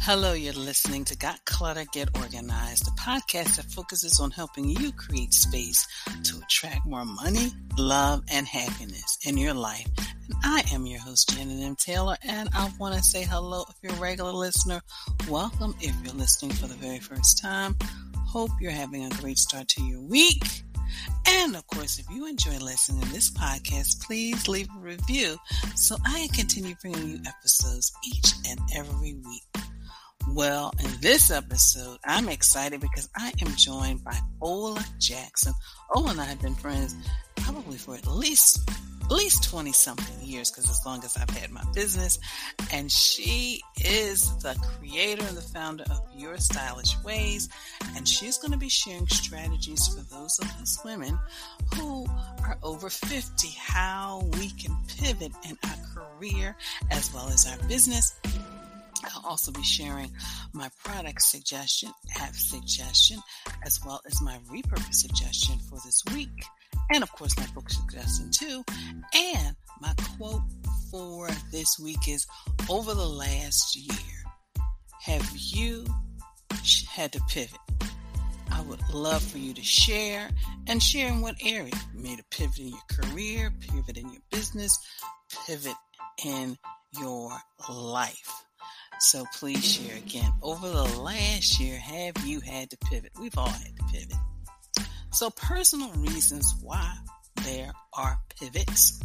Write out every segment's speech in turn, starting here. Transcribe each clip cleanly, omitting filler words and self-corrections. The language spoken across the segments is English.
Hello, you're listening to Got Clutter, Get Organized, the podcast that focuses on helping you create space to attract more money, love, and happiness in your life. And I am your host, Janet M. Taylor, and I want to say hello if you're a regular listener. Welcome if you're listening for the very first time. Hope you're having a great start to your week. And, of course, if you enjoy listening to this podcast, please leave a review so I can continue bringing you episodes each and every week. Well, in this episode, I'm excited because I am joined by Ola Jackson. Ola and I have been friends probably for at least 20-something years, because as long as I've had my business. And she is the creator and the founder of Your Stylish Ways. And she's going to be sharing strategies for those of us women who are over 50, how we can pivot in our career as well as our business. I'll also be sharing my product suggestion, app suggestion, as well as my repurpose suggestion for this week. And, of course, my book suggestion, too. And my quote for this week is, over the last year, have you had to pivot? I would love for you to share, and share in what area. You made a pivot in your career, pivot in your business, pivot in your life. So please share again. Over the last year, have you had to pivot? We've all had to pivot. So personal reasons why there are pivots.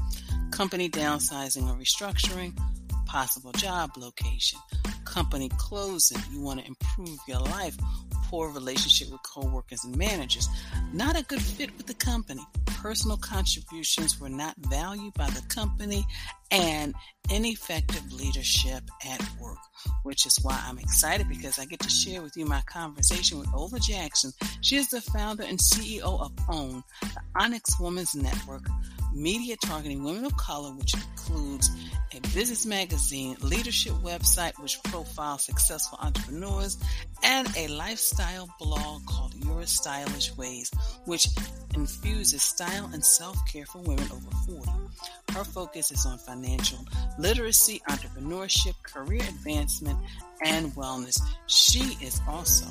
Company downsizing or restructuring, possible job location, company closing, you want to improve your life, poor relationship with coworkers and managers, not a good fit with the company, personal contributions were not valued by the company, and ineffective leadership at work, which is why I'm excited because I get to share with you my conversation with Ola Jackson. She is the founder and CEO of OWN, the Onyx Women's Network, media targeting women of color, which includes a business magazine, leadership website, which profiles successful entrepreneurs, and a lifestyle blog called Your Stylish Ways, which infuses style and self-care for women over 40. Her focus is on financial literacy, entrepreneurship, career advancement, and wellness. She is also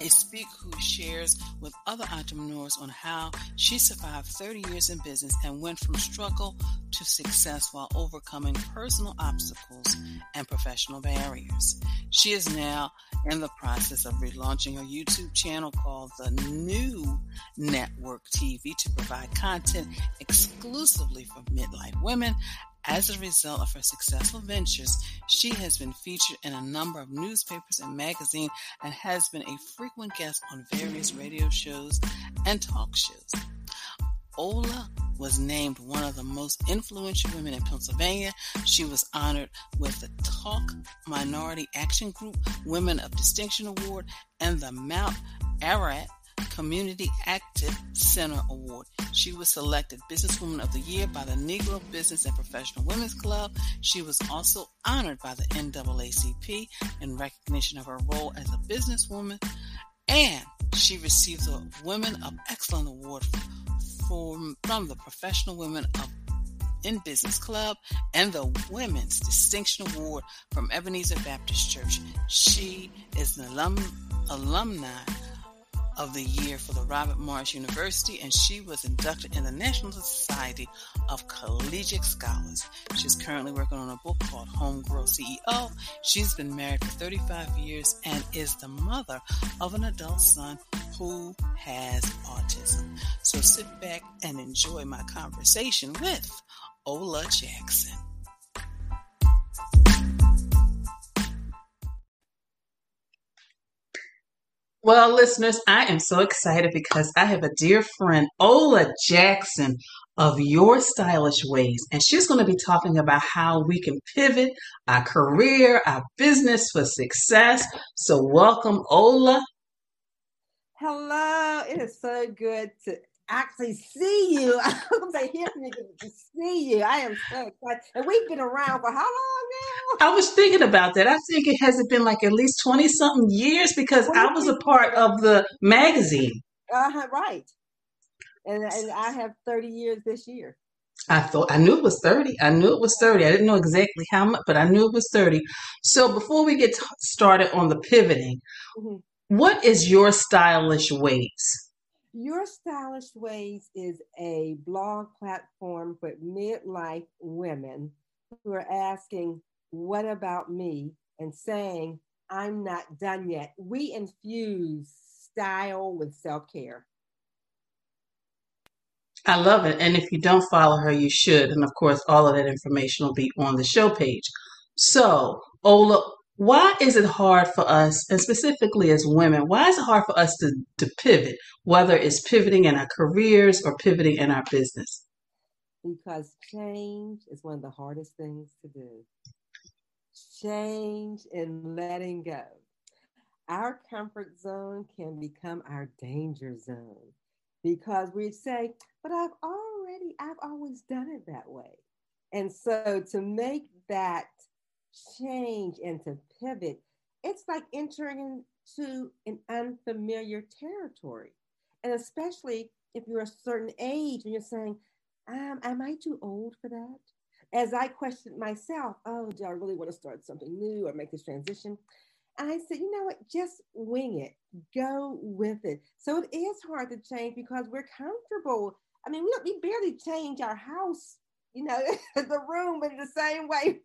a speaker who shares with other entrepreneurs on how she survived 30 years in business and went from struggle to success while overcoming personal obstacles and professional barriers. She is now in the process of relaunching her YouTube channel called The New Network TV to provide content exclusively for midlife women. As a result of her successful ventures, she has been featured in a number of newspapers and magazines and has been a frequent guest on various radio shows and talk shows. Ola was named one of the most influential women in Pennsylvania. She was honored with the Talk Minority Action Group Women of Distinction Award and the Mount Ararat Community Activity Center Award. She was selected Businesswoman of the Year by the Negro Business and Professional Women's Club. She was also honored by the NAACP in recognition of her role as a businesswoman. And she received the Women of Excellence Award from the Professional Women in Business Club and the Women's Distinction Award from Ebenezer Baptist Church. She is an alumni of the Year for the Robert Morris University, and she was inducted in the National Society of Collegiate Scholars. She's currently working on a book called Homegrown CEO. She's been married for 35 years and is the mother of an adult son who has autism. So sit back and enjoy my conversation with Ola Jackson. Well, listeners, I am so excited because I have a dear friend, Ola Jackson of Your Stylish Ways, and she's going to be talking about how we can pivot our career, our business for success. So welcome, Ola. Hello. It is so good to actually see you. I'm going to say hear from you, to see you. I am so excited. And we've been around for how long now? I was thinking about that. I think it hasn't been like at least 20-something years because I was a part of the magazine. Right. And I have 30 years this year. I knew it was 30. I didn't know exactly how much, but I knew it was 30. So before we get started on the pivoting, what is Your Stylish Ways? Your Stylish Ways is a blog platform for midlife women who are asking, what about me? And saying, I'm not done yet. We infuse style with self-care. I love it. And if you don't follow her, you should. And of course, all of that information will be on the show page. So, Ola, why is it hard for us, and specifically as women, why is it hard for us to pivot, whether it's pivoting in our careers or pivoting in our business? Because change is one of the hardest things to do. Change and letting go. Our comfort zone can become our danger zone because we say, but I've always done it that way. And so to make that change and to pivot, it's like entering into an unfamiliar territory. And especially if you're a certain age and you're saying, am I too old for that? As I questioned myself, do I really want to start something new or make this transition? And I said, you know what, just wing it, go with it. So it is hard to change because we're comfortable. I mean, look, we barely change our house, the room, but the same way.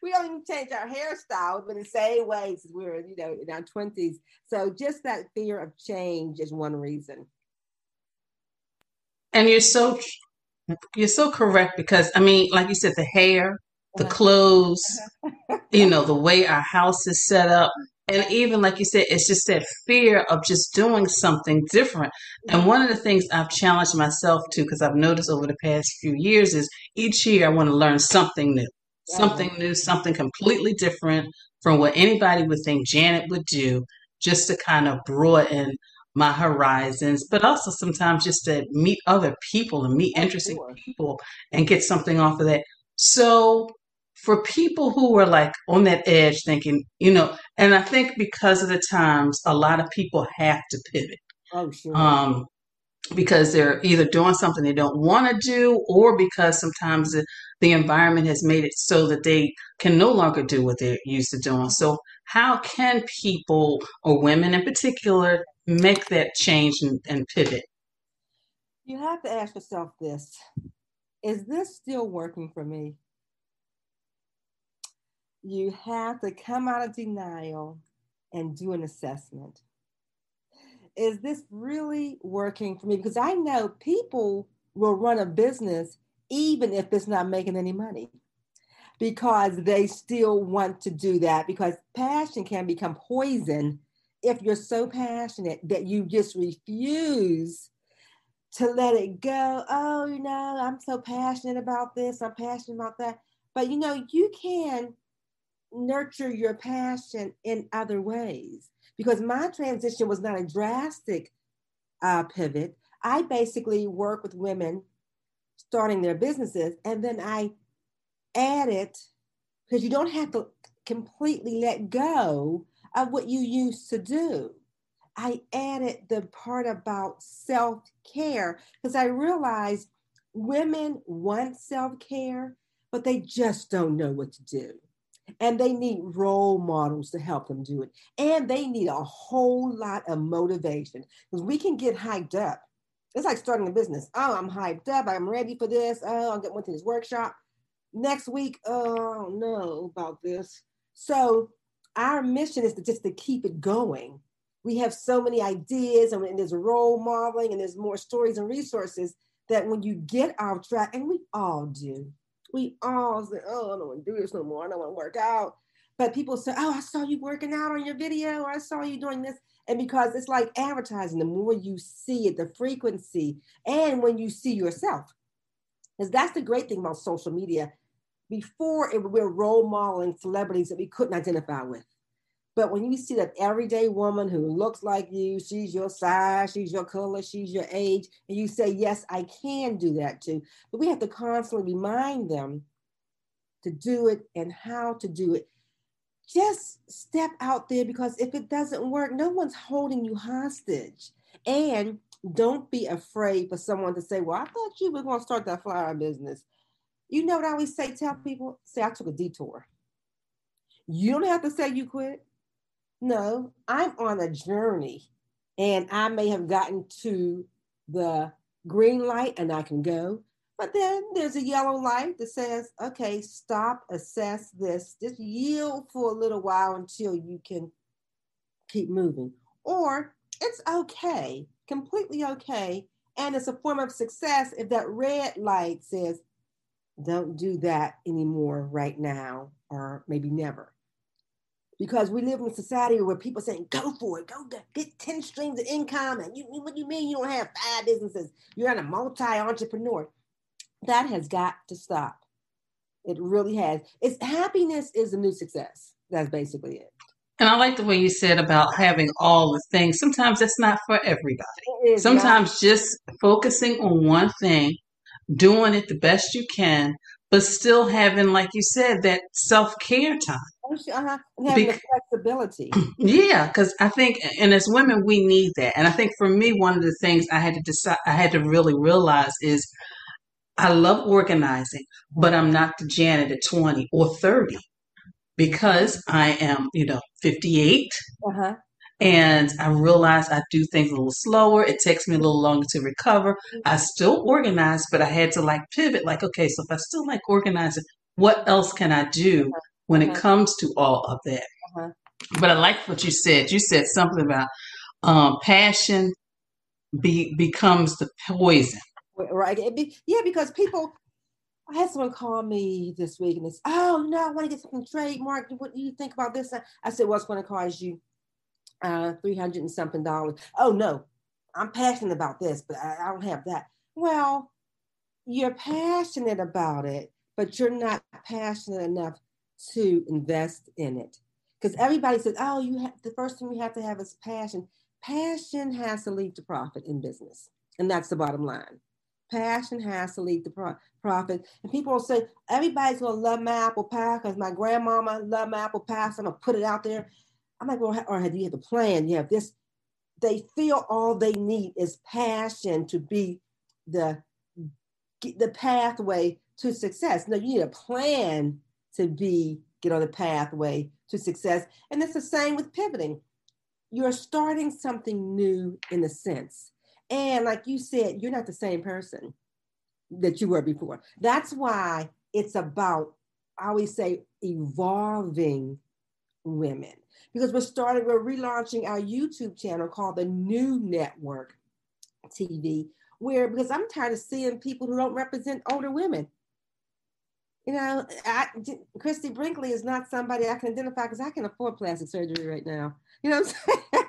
We don't even change our hairstyles, but the same way since we're, in our 20s. So just that fear of change is one reason. And you're so correct because, I mean, like you said, the hair, the clothes, the way our house is set up. And even like you said, it's just that fear of just doing something different. And one of the things I've challenged myself to, because I've noticed over the past few years, is each year I want to learn something new. Something new, something completely different from what anybody would think Janet would do, just to kind of broaden my horizons, but also sometimes just to meet other people and meet interesting people and get something off of that. So for people who are like on that edge thinking, and I think because of the times, a lot of people have to pivot. Oh, sure. Because they're either doing something they don't want to do, or because sometimes the environment has made it so that they can no longer do what they're used to doing. So how can people, or women in particular, make that change and pivot? You have to ask yourself this. Is this still working for me? You have to come out of denial and do an assessment. Is this really working for me? Because I know people will run a business even if it's not making any money because they still want to do that, because passion can become poison if you're so passionate that you just refuse to let it go. I'm so passionate about this. I'm passionate about that. But, you can nurture your passion in other ways. Because my transition was not a drastic pivot. I basically work with women starting their businesses, and then I added, because you don't have to completely let go of what you used to do. I added the part about self-care because I realized women want self-care, but they just don't know what to do. And they need role models to help them do it. And they need a whole lot of motivation because we can get hyped up. It's like starting a business. Oh, I'm hyped up. I'm ready for this. Oh, I'll get one to this workshop next week. Oh, I don't know about this. So our mission is just to keep it going. We have so many ideas, and there's role modeling, and there's more stories and resources that when you get off track, and we all do. We all say, I don't want to do this no more. I don't want to work out. But people say, I saw you working out on your video, or I saw you doing this. And because it's like advertising, the more you see it, the frequency, and when you see yourself. Because that's the great thing about social media. Before, we were role modeling celebrities that we couldn't identify with. But when you see that everyday woman who looks like you, she's your size, she's your color, she's your age, and you say, yes, I can do that too. But we have to constantly remind them to do it and how to do it. Just step out there, because if it doesn't work, no one's holding you hostage. And Don't be afraid for someone to say, well, I thought you were going to start that flyer business. You know what I always say, tell people, say I took a detour. You don't have to say you quit. No, I'm on a journey and I may have gotten to the green light and I can go. But then there's a yellow light that says, okay, stop, assess this, just yield for a little while until you can keep moving. Or it's okay, completely okay. And it's a form of success if that red light says, don't do that anymore right now, or maybe never. Because we live in a society where people are saying, go for it, go get 10 streams of income. And you, what do you mean you don't have 5 businesses? You're not a multi-entrepreneur. That has got to stop. It really has. It's happiness is a new success. That's basically it. And I like the way you said about having all the things. Sometimes that's not for everybody. Sometimes just focusing on one thing, doing it the best you can, but still having, like you said, that self-care time. Uh-huh. And having the flexibility. Yeah, because I think, and as women, we need that. And I think for me, one of the things I had to decide, I had to really realize is, I love organizing, but I'm not the Janet at 20 or 30 because I am, 58. Uh-huh. And I realize I do things a little slower. It takes me a little longer to recover. I still organize, but I had to pivot. Okay, so if I still organizing, what else can I do when it comes to all of that? Uh-huh. But I like what you said. You said something about passion becomes the poison. Right. Because people, I had someone call me this week and it's, I want to get something trademarked. What do you think about this? I said, what's going to cost you $300 and something? Oh, no, I'm passionate about this, but I don't have that. Well, you're passionate about it, but you're not passionate enough to invest in it. Because everybody says, the first thing we have to have is passion. Passion has to lead to profit in business. And that's the bottom line. Passion has to lead to profit. And people will say, everybody's going to love my apple pie because my grandmama loved my apple pie, so I'm going to put it out there. I'm like, well, or you have a plan. You have this. They feel all they need is passion to be the pathway to success. No, you need a plan to get on the pathway to success. And it's the same with pivoting. You're starting something new in a sense. And like you said, you're not the same person that you were before. That's why it's about, I always say, evolving women. Because we're relaunching our YouTube channel called The New Network TV, because I'm tired of seeing people who don't represent older women. Christy Brinkley is not somebody I can identify because I can afford plastic surgery right now. You know what I'm saying?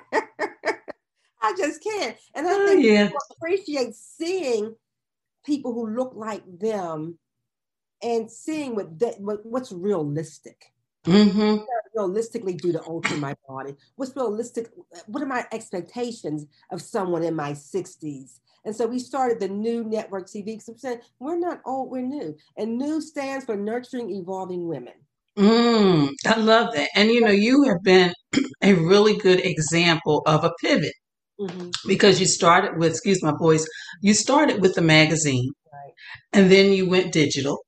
I just can't. And I think people appreciate seeing people who look like them and seeing what's realistic. Mm-hmm. What realistically do to alter my body? What's realistic? What are my expectations of someone in my 60s? And so we started The New Network TV because I'm saying we're not old, we're new. And new stands for nurturing evolving women. I love that. And you have been a really good example of a pivot. Mm-hmm. Because you started with, excuse my voice, you started with the magazine, right, and then you went digital,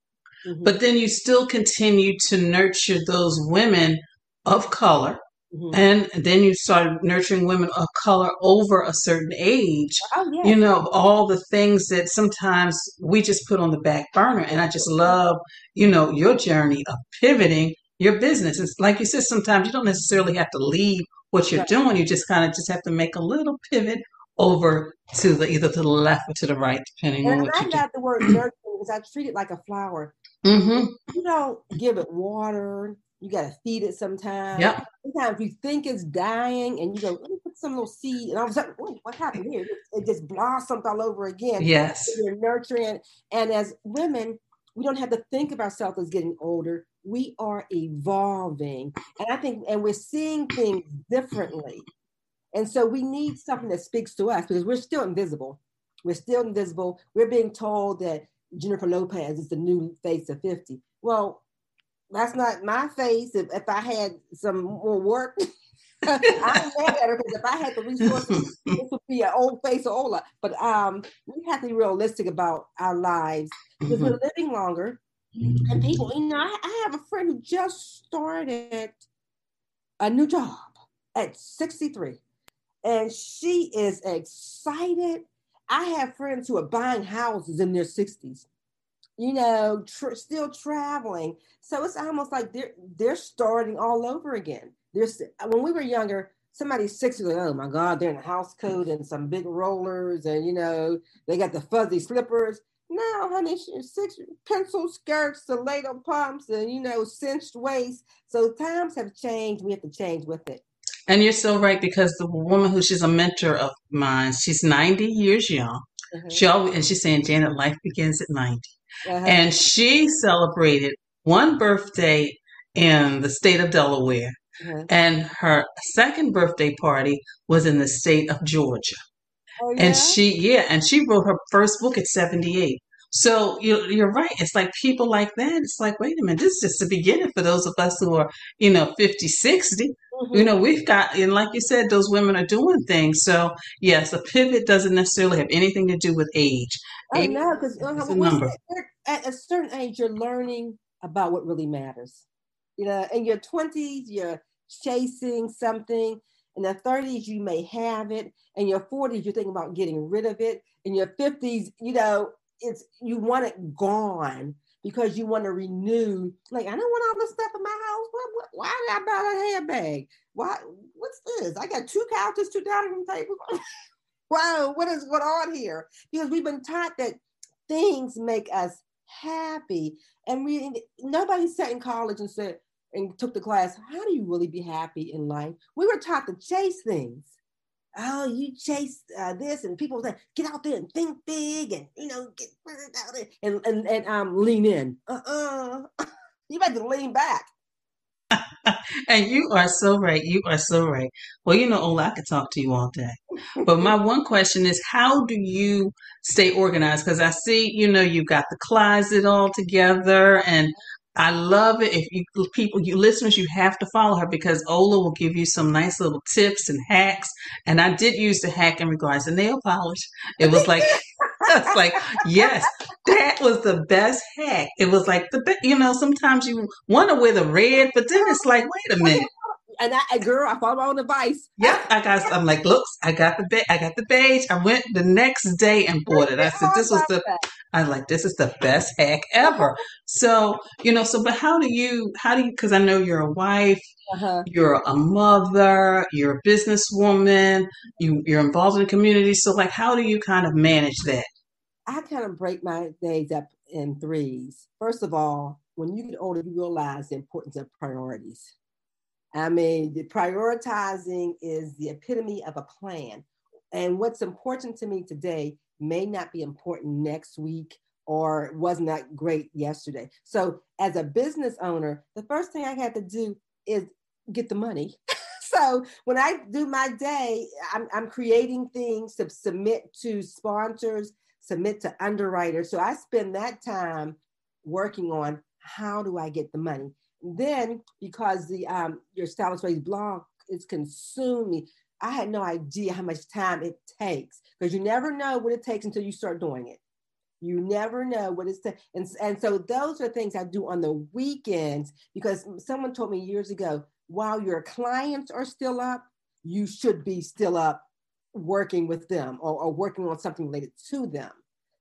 mm-hmm, but then you still continued to nurture those women of color. Mm-hmm. And then you started nurturing women of color over a certain age, all the things that sometimes we just put on the back burner. And I just love, your journey of pivoting your business. It's like you said, sometimes you don't necessarily have to leave what you're doing, you just just have to make a little pivot over to either to the left or to the right, depending on what you do. I got the word nurturing because I treat it like a flower. Mm-hmm. You don't give it water. You got to feed it sometimes. Yep. Sometimes you think it's dying and you go, let me put some little seed. And all of a sudden, what happened here? It just blossomed all over again. Yes. You're nurturing. And as women, we don't have to think of ourselves as getting older. We are evolving. And I think, and we're seeing things differently. And so we need something that speaks to us because we're still invisible. We're still invisible. We're being told that Jennifer Lopez is the new face of 50. Well, that's not my face. If I had some more work, I'm mad at her because if I had the resources, this would be an old face of Ola. But we have to be realistic about our lives because we're living longer. And people, you know, I have a friend who just started a new job at 63. And she is excited. I have friends who are buying houses in their 60s, you know, still traveling. So it's almost like they're starting all over again. When we were younger, somebody's 60, like, oh my God, they're in a house coat and some big rollers and, you know, they got the fuzzy slippers. No, honey, six pencil skirts, stiletto pumps, and, you know, cinched waist. So times have changed. We have to change with it. And you're so right, because the woman she's a mentor of mine, she's 90 years young. Mm-hmm. She's saying, Janet, life begins at 90. Uh-huh. And she celebrated one birthday in the state of Delaware. Mm-hmm. And her second birthday party was in the state of Georgia. Oh, yeah? And she wrote her first book at 78. So you're right. It's like people like that. It's like, wait a minute, this is just the beginning for those of us who are, you know, 50, 60. Mm-hmm. You know, we've got, and like you said, those women are doing things. So, yes, a pivot doesn't necessarily have anything to do with age. Oh, no, because at a certain age, you're learning about what really matters. You know, in your 20s, you're chasing something. In the 30s, you may have it. In your 40s, you're thinking about getting rid of it. In your 50s, you know, you want it gone because you want to renew. Like, I don't want all this stuff in my house. Why did I buy that handbag? What's this? I got two couches, two dining room tables. Wow, what is going on here? Because we've been taught that things make us happy. And nobody sat in college and said, and took the class, how do you really be happy in life? We were taught to chase things. Oh, you chase this, and people say, get out there and think big, and, you know, get further out it and lean in. You better lean back. And you are so right. You are so right. Well, you know, Ola, I could talk to you all day. But my one question is, how do you stay organized? Because I see, you know, you've got the closet all together, and I love it. If you listeners, you have to follow her because Ola will give you some nice little tips and hacks. And I did use the hack in regards to nail polish. It was like, it's like, yes, that was the best hack. It was like you know, sometimes you want to wear the red, but then it's like, wait a minute. And I followed my own advice. Yep, I'm like, look, I got the beige. I went the next day and bought it. I said, this is the best hack ever. So, you know, but how do you, because I know you're a wife, uh-huh. You're a mother, you're a businesswoman, you're involved in the community. So like, how do you kind of manage that? I kind of break my days up in threes. First of all, when you get older, you realize the importance of priorities. I mean, the prioritizing is the epitome of a plan. And what's important to me today may not be important next week or was not great yesterday. So as a business owner, the first thing I had to do is get the money. So when I do my day, I'm creating things to submit to sponsors, submit to underwriters. So I spend that time working on how do I get the money? Then, because the Your Stylish Ways blog is consuming, I had no idea how much time it takes because you never know what it takes until you start doing it. You never know what it's and so those are things I do on the weekends because someone told me years ago, while your clients are still up, you should be still up working with them or working on something related to them.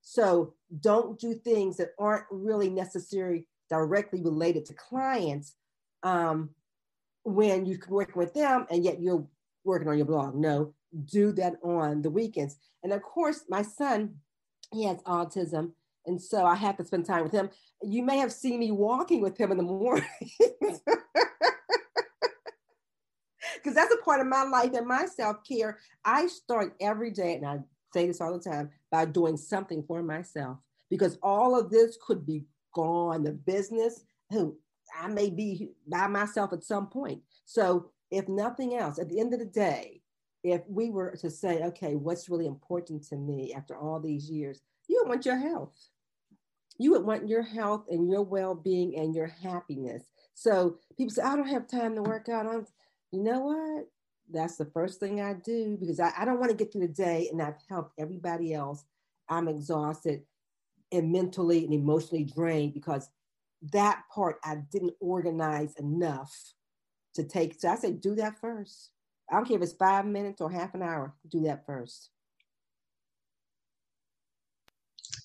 So don't do things that aren't really necessary directly related to clients when you're working with them and yet you're working on your blog. No, do that on the weekends. And of course, my son, he has autism. And so I have to spend time with him. You may have seen me walking with him in the morning. Because that's a part of my life and my self-care. I start every day, and I say this all the time, by doing something for myself. Because all of this could be gone, the business, who I may be by myself at some point. So if nothing else, at the end of the day, if we were to say, okay, what's really important to me after all these years, you would want your health. You would want your health and your well-being and your happiness. So people say, I don't have time to work out. You know what? that's the first thing I do, because I don't want to get through the day and I've helped everybody else. I'm exhausted and mentally and emotionally drained because that part I didn't organize enough to take. So I say, do that first. I don't care if it's 5 minutes or half an hour, do that first.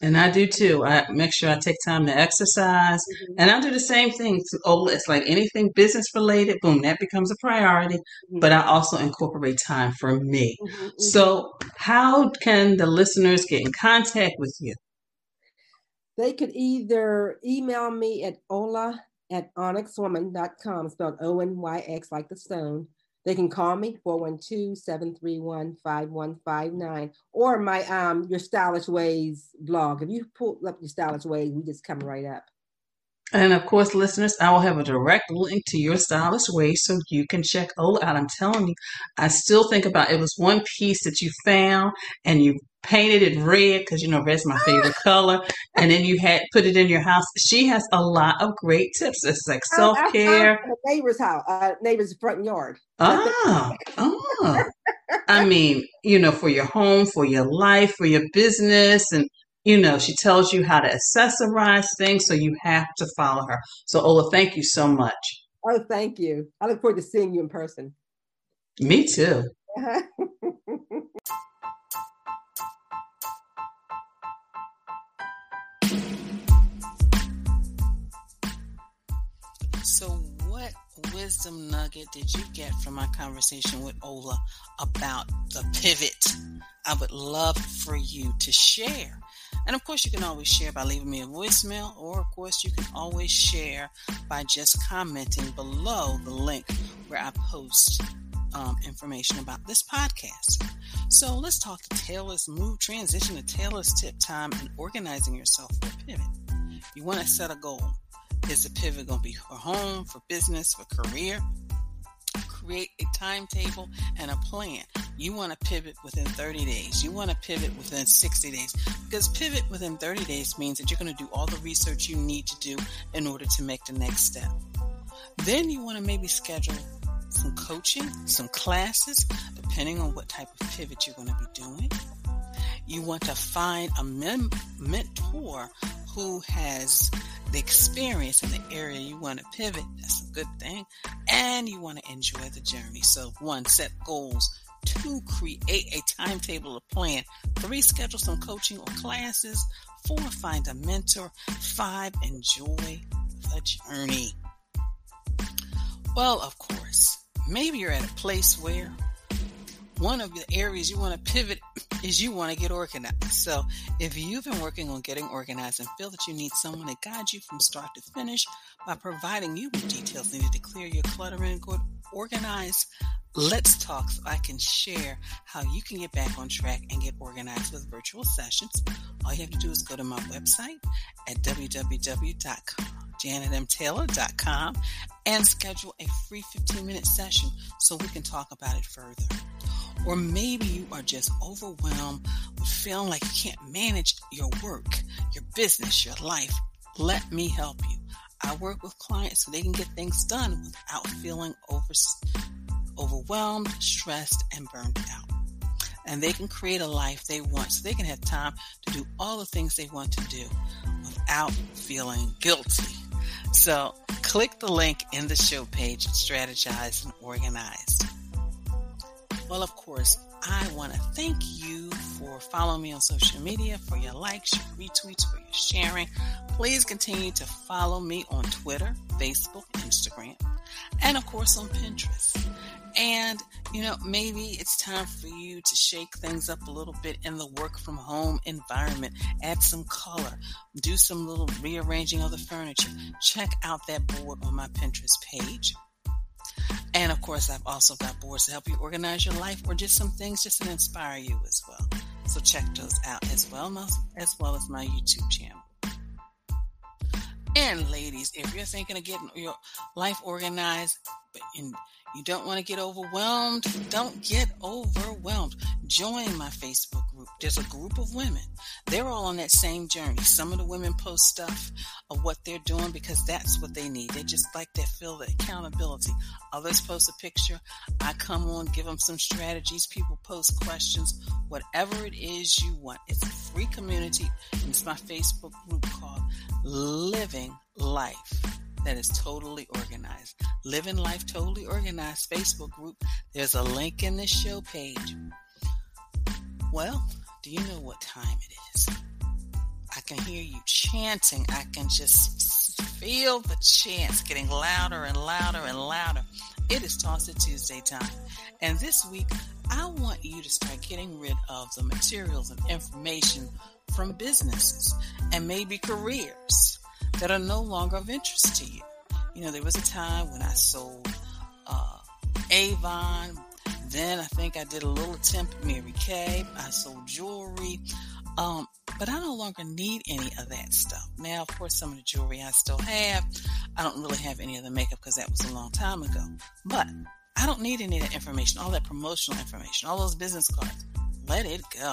And I do too. I make sure I take time to exercise, mm-hmm. and I do the same thing. It's like anything business related, boom, that becomes a priority, mm-hmm. but I also incorporate time for me. Mm-hmm. So how can the listeners get in contact with you? They could either email me at ola@onyxwoman.com, spelled O-N-Y-X like the stone. They can call me, 412-731-5159, or my Your Stylish Ways blog. If you pull up Your Stylish Ways, we just come right up. And, of course, listeners, I will have a direct link to Your Stylish Ways so you can check Ola out. I'm telling you, I still think about it was one piece that you found and you painted it red because, you know, red's my favorite color. And then you had put it in your house. She has a lot of great tips. It's like self-care. I neighbor's house, neighbor's front yard. Oh. I mean, you know, for your home, for your life, for your business, and you know, she tells you how to accessorize things, so you have to follow her. So, Ola, thank you so much. Oh, thank you. I look forward to seeing you in person. Me too. Uh-huh. So, what wisdom nugget did you get from my conversation with Ola about the pivot? I would love for you to share. And of course, you can always share by leaving me a voicemail, or of course, you can always share by just commenting below the link where I post information about this podcast. So let's talk to Taylor's move, transition to Taylor's tip time and organizing yourself for a pivot. You want to set a goal. Is the pivot going to be for home, for business, for career? Create a timetable and a plan. You want to pivot within 30 days. You want to pivot within 60 days. Because pivot within 30 days means that you're going to do all the research you need to do in order to make the next step. Then you want to maybe schedule some coaching, some classes, depending on what type of pivot you're going to be doing. You want to find a mentor who has the experience in the area you want to pivot. That's a good thing. And you want to enjoy the journey. So 1, set goals. 2, create a timetable or plan. 3, schedule some coaching or classes. 4, find a mentor. 5, enjoy the journey. Well, of course, maybe you're at a place where one of the areas you want to pivot is you want to get organized. So if you've been working on getting organized and feel that you need someone to guide you from start to finish by providing you with details needed to clear your clutter and go organize, let's talk so I can share how you can get back on track and get organized with virtual sessions. All you have to do is go to my website at www.janetmtaylor.com and schedule a free 15-minute session so we can talk about it further. Or maybe you are just overwhelmed with feeling like you can't manage your work, your business, your life. Let me help you. I work with clients so they can get things done without feeling overwhelmed, stressed, and burned out. And they can create a life they want so they can have time to do all the things they want to do without feeling guilty. So click the link in the show page, Strategize and Organize. Well, of course, I want to thank you for following me on social media, for your likes, your retweets, for your sharing. Please continue to follow me on Twitter, Facebook, Instagram, and of course on Pinterest. And, you know, maybe it's time for you to shake things up a little bit in the work from home environment. Add some color, do some little rearranging of the furniture. Check out that board on my Pinterest page. And, of course, I've also got boards to help you organize your life, or just some things just to inspire you as well. So check those out as well as my YouTube channel. And, ladies, if you're thinking of getting your life organized, and you don't want to get overwhelmed, don't get overwhelmed. Join my Facebook group. There's a group of women. They're all on that same journey. Some of the women post stuff of what they're doing because that's what they need. They just like to feel the accountability. Others post a picture. I come on, give them some strategies. People post questions. Whatever it is you want. It's a free community. And it's my Facebook group called Living Life. That is totally organized. Living Life Totally Organized Facebook group. There's a link in the show page. Well, do you know what time it is? I can hear you chanting. I can just feel the chants getting louder and louder and louder. It is Toss It Tuesday time. And this week, I want you to start getting rid of the materials and information from businesses and maybe careers that are no longer of interest to you. You know, there was a time when I sold Avon. Then I think I did a little attempt at Mary Kay. I sold jewelry. But I no longer need any of that stuff. Now, of course, some of the jewelry I still have. I don't really have any of the makeup because that was a long time ago. But I don't need any of that information, all that promotional information, all those business cards. Let it go.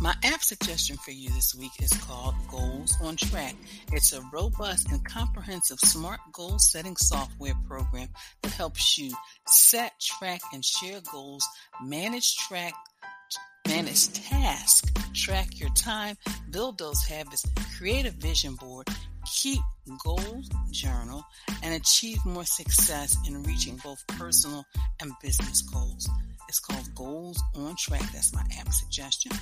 My app suggestion for you this week is called Goals on Track. It's a robust and comprehensive smart goal-setting software program that helps you set, track, and share goals, manage tasks, track your time, build those habits, create a vision board, keep goals journal, and achieve more success in reaching both personal and business goals. It's called Goals on Track. That's my app suggestion.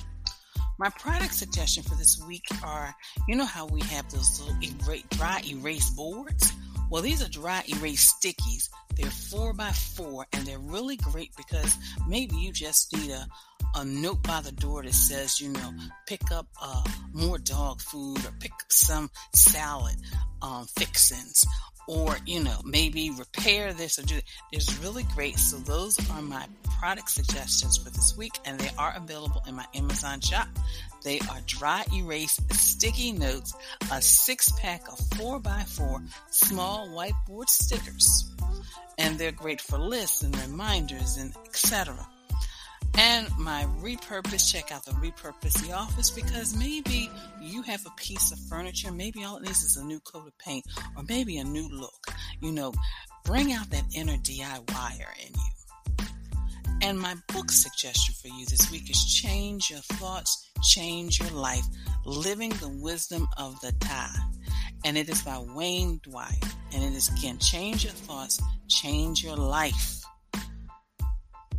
My product suggestion for this week are, you know how we have those little dry erase boards? Well, these are dry erase stickies. They're 4x4, and they're really great because maybe you just need a note by the door that says, you know, pick up more dog food or pick up some salad fixings. Or, you know, maybe repair this or do that. It's really great. So those are my product suggestions for this week. And they are available in my Amazon shop. They are dry erase sticky notes, a 6-pack of 4x4 small whiteboard stickers. And they're great for lists and reminders and etc. And my repurpose, check out the repurpose the office, because maybe you have a piece of furniture, maybe all it needs is a new coat of paint, or maybe a new look. You know, bring out that inner DIYer in you. And my book suggestion for you this week is Change Your Thoughts, Change Your Life, Living the Wisdom of the Tao. And it is by Wayne Dyer. And it is, again, Change Your Thoughts, Change Your Life.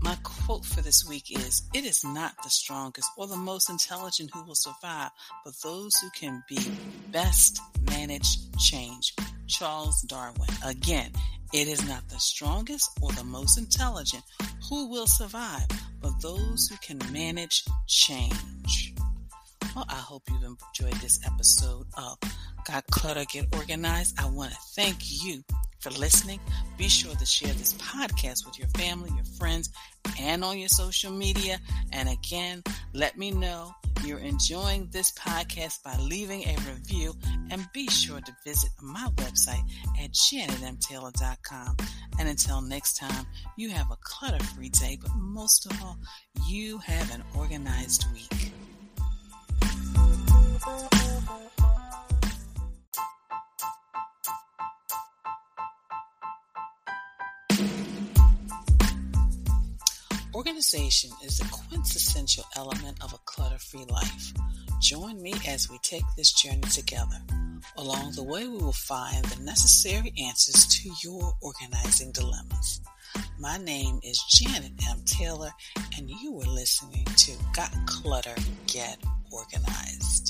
My quote for this week is, it is not the strongest or the most intelligent who will survive, but those who can be best manage change. Charles Darwin. Again, it is not the strongest or the most intelligent who will survive, but those who can manage change. Well, I hope you've enjoyed this episode of Got Clutter, Get Organized. I want to thank you for listening. Be sure to share this podcast with your family, your friends, and on your social media. And again, let me know you're enjoying this podcast by leaving a review, and be sure to visit my website at JanetMTaylor.com. And until next time, you have a clutter-free day, but most of all, you have an organized week. Organization is the quintessential element of a clutter-free life. Join me as we take this journey together. Along the way, we will find the necessary answers to your organizing dilemmas. My name is Janet M. Taylor, and you are listening to Got Clutter, Get Organized.